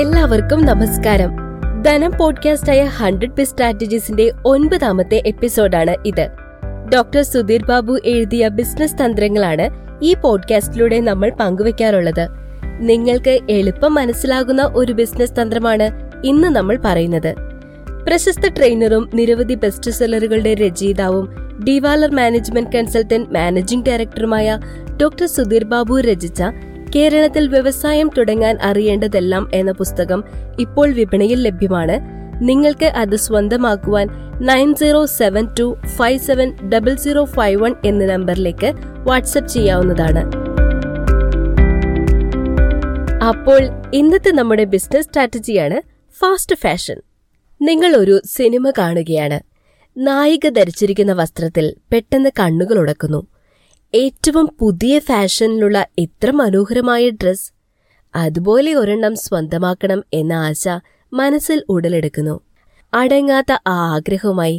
എല്ലാവർക്കും നമസ്കാരം. ധനം പോഡ്കാസ്റ്റായ 100 ബിസിനസ് സ്ട്രാറ്റജീസിന്റെ 9ാമത്തെ എപ്പിസോഡാണ് ഇത്. ഡോക്ടർ സുധീർ ബാബു എഴുതിയ ബിസിനസ് തന്ത്രങ്ങളാണ് ഈ പോഡ്കാസ്റ്റിലൂടെ നമ്മൾ പങ്കുവെക്കാറുള്ളത്. നിങ്ങൾക്ക് എളുപ്പം മനസ്സിലാകുന്ന ഒരു ബിസിനസ് തന്ത്രമാണ് ഇന്ന് നമ്മൾ പറയുന്നത്. പ്രശസ്ത ട്രെയിനറും നിരവധി ബെസ്റ്റ് സെല്ലറുകളുടെ രചയിതാവും ഡിവാലർ മാനേജ്മെന്റ് കൺസൾട്ടന്റ് മാനേജിംഗ് ഡയറക്ടറുമായ ഡോക്ടർ സുധീർ ബാബു രചിച്ച കേരളത്തിൽ വ്യവസായം തുടങ്ങാൻ അറിയേണ്ടതെല്ലാം എന്ന പുസ്തകം ഇപ്പോൾ വിപണിയിൽ ലഭ്യമാണ്. നിങ്ങൾക്ക് അത് സ്വന്തമാക്കുവാൻ 9072570051 എന്ന നമ്പറിലേക്ക് വാട്സ്ആപ്പ് ചെയ്യാവുന്നതാണ്. അപ്പോൾ ഇന്നത്തെ നമ്മുടെ ബിസിനസ് സ്ട്രാറ്റജിയാണ് ഫാസ്റ്റ് ഫാഷൻ. നിങ്ങൾ ഒരു സിനിമ കാണുകയാണ്. നായിക ധരിച്ചിരിക്കുന്ന വസ്ത്രത്തിൽ പെട്ടെന്ന് കണ്ണുകൾ ഉടക്കുന്നു. ഏറ്റവും പുതിയ ഫാഷനിലുള്ള എത്ര മനോഹരമായ ഡ്രസ്, അതുപോലെ ഒരെണ്ണം സ്വന്തമാക്കണം എന്ന ആശ മനസ്സിൽ ഉടലെടുക്കുന്നു. അടങ്ങാത്ത ആ ആഗ്രഹവുമായി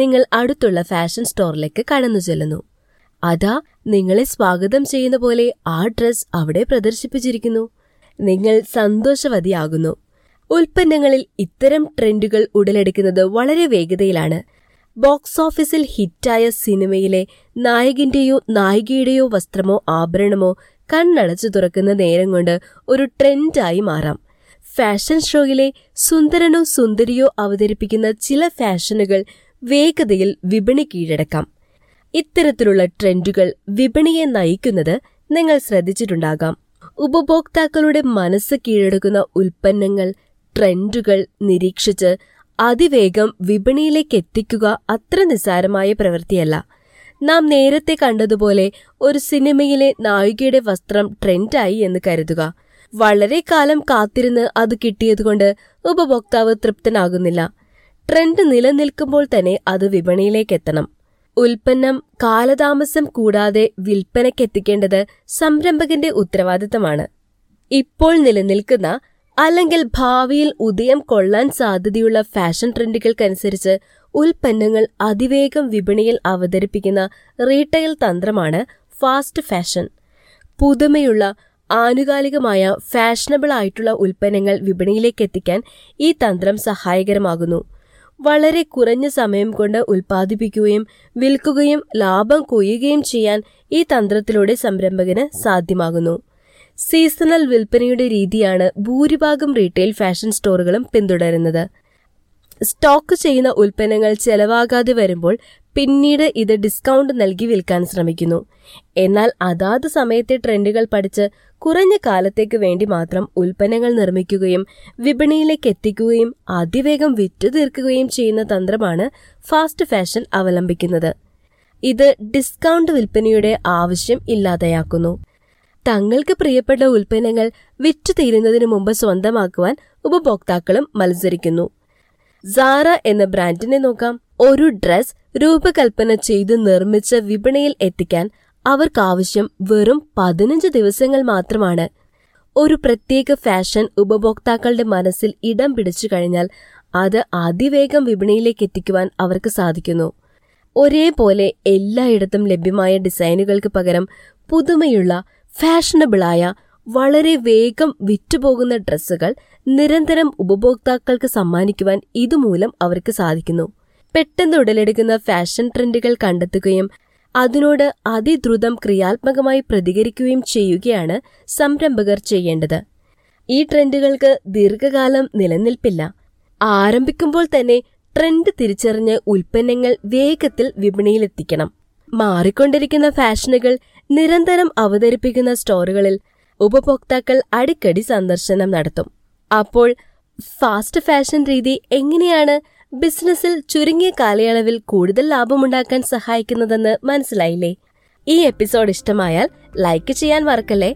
നിങ്ങൾ അടുത്തുള്ള ഫാഷൻ സ്റ്റോറിലേക്ക് കടന്നു ചെല്ലുന്നു. അതാ നിങ്ങളെ സ്വാഗതം ചെയ്യുന്ന പോലെ ആ ഡ്രസ് അവിടെ പ്രദർശിപ്പിച്ചിരിക്കുന്നു. നിങ്ങൾ സന്തോഷവതിയാകുന്നു. ഉൽപ്പന്നങ്ങളിൽ ഇത്തരം ട്രെൻഡുകൾ ഉടലെടുക്കുന്നത് വളരെ വേഗതയിലാണ്. ബോക്സ് ഓഫീസിൽ ഹിറ്റായ സിനിമയിലെ നായകന്റെയോ നായികയുടെയോ വസ്ത്രമോ ആഭരണമോ കണ്ണടച്ചു തുറക്കുന്ന നേരം കൊണ്ട് ഒരു ട്രെൻഡായി മാറാം. ഫാഷൻ ഷോയിലെ സുന്ദരനോ സുന്ദരിയോ അവതരിപ്പിക്കുന്ന ചില ഫാഷനുകൾ വേഗതയിൽ വിപണി കീഴടക്കാം. ഇത്തരത്തിലുള്ള ട്രെൻഡുകൾ വിപണിയെ നയിക്കുന്നത് നിങ്ങൾ ശ്രദ്ധിച്ചിട്ടുണ്ടാകാം. ഉപഭോക്താക്കളുടെ മനസ്സ് കീഴടക്കുന്ന ഉൽപ്പന്നങ്ങൾ, ട്രെൻഡുകൾ നിരീക്ഷിച്ച് അതിവേഗം വിപണിയിലേക്ക് എത്തിക്കുക അത്ര നിസ്സാരമായ പ്രവൃത്തിയല്ല. നാം നേരത്തെ കണ്ടതുപോലെ ഒരു സിനിമയിലെ നായികയുടെ വസ്ത്രം ട്രെൻഡായി എന്ന് കരുതുക. വളരെ കാലം കാത്തിരുന്ന് അത് കിട്ടിയതുകൊണ്ട് ഉപഭോക്താവ് തൃപ്തനാകുന്നില്ല. ട്രെൻഡ് നിലനിൽക്കുമ്പോൾ തന്നെ അത് വിപണിയിലേക്കെത്തണം. ഉൽപ്പന്നം കാലതാമസം കൂടാതെ വിൽപ്പനയ്ക്കെത്തിക്കേണ്ടത് സംരംഭകന്റെ ഉത്തരവാദിത്തമാണ്. ഇപ്പോൾ നിലനിൽക്കുന്ന അല്ലെങ്കിൽ ഭാവിയിൽ ഉദയം കൊള്ളാൻ സാധ്യതയുള്ള ഫാഷൻ ട്രെൻഡുകൾക്കനുസരിച്ച് ഉൽപ്പന്നങ്ങൾ അതിവേഗം വിപണിയിൽ അവതരിപ്പിക്കുന്ന റീറ്റെയിൽ തന്ത്രമാണ് ഫാസ്റ്റ് ഫാഷൻ. പുതുമയുള്ള ആനുകാലികമായ ഫാഷനബിൾ ആയിട്ടുള്ള ഉൽപ്പന്നങ്ങൾ വിപണിയിലേക്കെത്തിക്കാൻ ഈ തന്ത്രം സഹായകരമാകുന്നു. വളരെ കുറഞ്ഞ സമയം കൊണ്ട് ഉൽപ്പാദിപ്പിക്കുകയും വിൽക്കുകയും ലാഭം കൊയ്യുകയും ചെയ്യാൻ ഈ തന്ത്രത്തിലൂടെ സംരംഭകന് സാധ്യമാകുന്നു. സീസണൽ വിൽപ്പനയുടെ രീതിയാണ് ഭൂരിഭാഗം റീറ്റെയിൽ ഫാഷൻ സ്റ്റോറുകളും പിന്തുടരുന്നത്. സ്റ്റോക്ക് ചെയ്യുന്ന ഉൽപ്പന്നങ്ങൾ ചെലവാകാതെ വരുമ്പോൾ പിന്നീട് ഇത് ഡിസ്കൗണ്ട് നൽകി വിൽക്കാൻ ശ്രമിക്കുന്നു. എന്നാൽ അതാത് സമയത്തെ ട്രെൻഡുകൾ പഠിച്ച് കുറഞ്ഞ കാലത്തേക്ക് വേണ്ടി മാത്രം ഉൽപ്പന്നങ്ങൾ നിർമ്മിക്കുകയും വിപണിയിലേക്ക് എത്തിക്കുകയും അതിവേഗം വിറ്റു തീർക്കുകയും ചെയ്യുന്ന തന്ത്രമാണ് ഫാസ്റ്റ് ഫാഷൻ അവലംബിക്കുന്നത്. ഇത് ഡിസ്കൗണ്ട് വിൽപ്പനയുടെ ആവശ്യം ഇല്ലാതെയാക്കുന്നു. തങ്ങൾക്ക് പ്രിയപ്പെട്ട ഉൽപ്പന്നങ്ങൾ വിറ്റു തീരുന്നതിനു മുമ്പ് സ്വന്തമാക്കുവാൻ ഉപഭോക്താക്കളും മത്സരിക്കുന്നു. സാറ എന്ന ബ്രാൻഡിനെ നോക്കാം. ഒരു ഡ്രസ് രൂപകൽപ്പന ചെയ്ത് നിർമ്മിച്ച് വിപണിയിൽ എത്തിക്കാൻ അവർക്കാവശ്യം വെറും 15 ദിവസങ്ങൾ മാത്രമാണ്. ഒരു പ്രത്യേക ഫാഷൻ ഉപഭോക്താക്കളുടെ മനസ്സിൽ ഇടം പിടിച്ചു കഴിഞ്ഞാൽ അത് അതിവേഗം വിപണിയിലേക്ക് എത്തിക്കുവാൻ അവർക്ക് സാധിക്കുന്നു. ഒരേപോലെ എല്ലായിടത്തും ലഭ്യമായ ഡിസൈനുകൾക്ക് പകരം പുതുമയുള്ള ഫാഷനബിളായ വളരെ വേഗം വിറ്റുപോകുന്ന ഡ്രസ്സുകൾ നിരന്തരം ഉപഭോക്താക്കൾക്ക് സമ്മാനിക്കുവാൻ ഇതുമൂലം അവർക്ക് സാധിക്കുന്നു. പെട്ടെന്ന് ഉടലെടുക്കുന്ന ഫാഷൻ ട്രെൻഡുകൾ കണ്ടെത്തുകയും അതിനോട് അതിദ്രുതം ക്രിയാത്മകമായി പ്രതികരിക്കുകയും ചെയ്യുകയാണ് സംരംഭകർ ചെയ്യേണ്ടത്. ഈ ട്രെൻഡുകൾക്ക് ദീർഘകാലം നിലനിൽപ്പില്ല. ആരംഭിക്കുമ്പോൾ തന്നെ ട്രെൻഡ് തിരിച്ചറിഞ്ഞ് ഉൽപ്പന്നങ്ങൾ വേഗത്തിൽ വിപണിയിലെത്തിക്കണം. മാറിക്കൊണ്ടിരിക്കുന്ന ഫാഷനുകൾ നിരന്തരം അവതരിപ്പിക്കുന്ന സ്റ്റോറുകളിൽ ഉപഭോക്താക്കൾ അടിക്കടി സന്ദർശനം നടത്തും. അപ്പോൾ ഫാസ്റ്റ് ഫാഷൻ രീതി എങ്ങനെയാണ് ബിസിനസ്സിൽ ചുരുങ്ങിയ കാലയളവിൽ കൂടുതൽ ലാഭമുണ്ടാക്കാൻ സഹായിക്കുന്നതെന്ന് മനസ്സിലായില്ലേ? ഈ എപ്പിസോഡ് ഇഷ്ടമായാൽ ലൈക്ക് ചെയ്യാൻ മറക്കല്ലേ.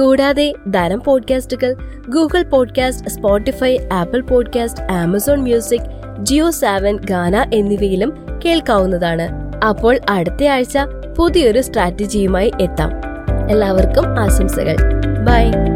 കൂടാതെ ധനം പോഡ്കാസ്റ്റുകൾ Google podcast, Spotify, Apple podcast, Amazon music, Jio Saavn, Gaana എന്നിവയിലും കേൾക്കാവുന്നതാണ്. അപ്പോൾ അടുത്തയാഴ്ച പുതിയൊരു സ്ട്രാറ്റജിയുമായി എത്താം. എല്ലാവർക്കും ആശംസകൾ. ബൈ.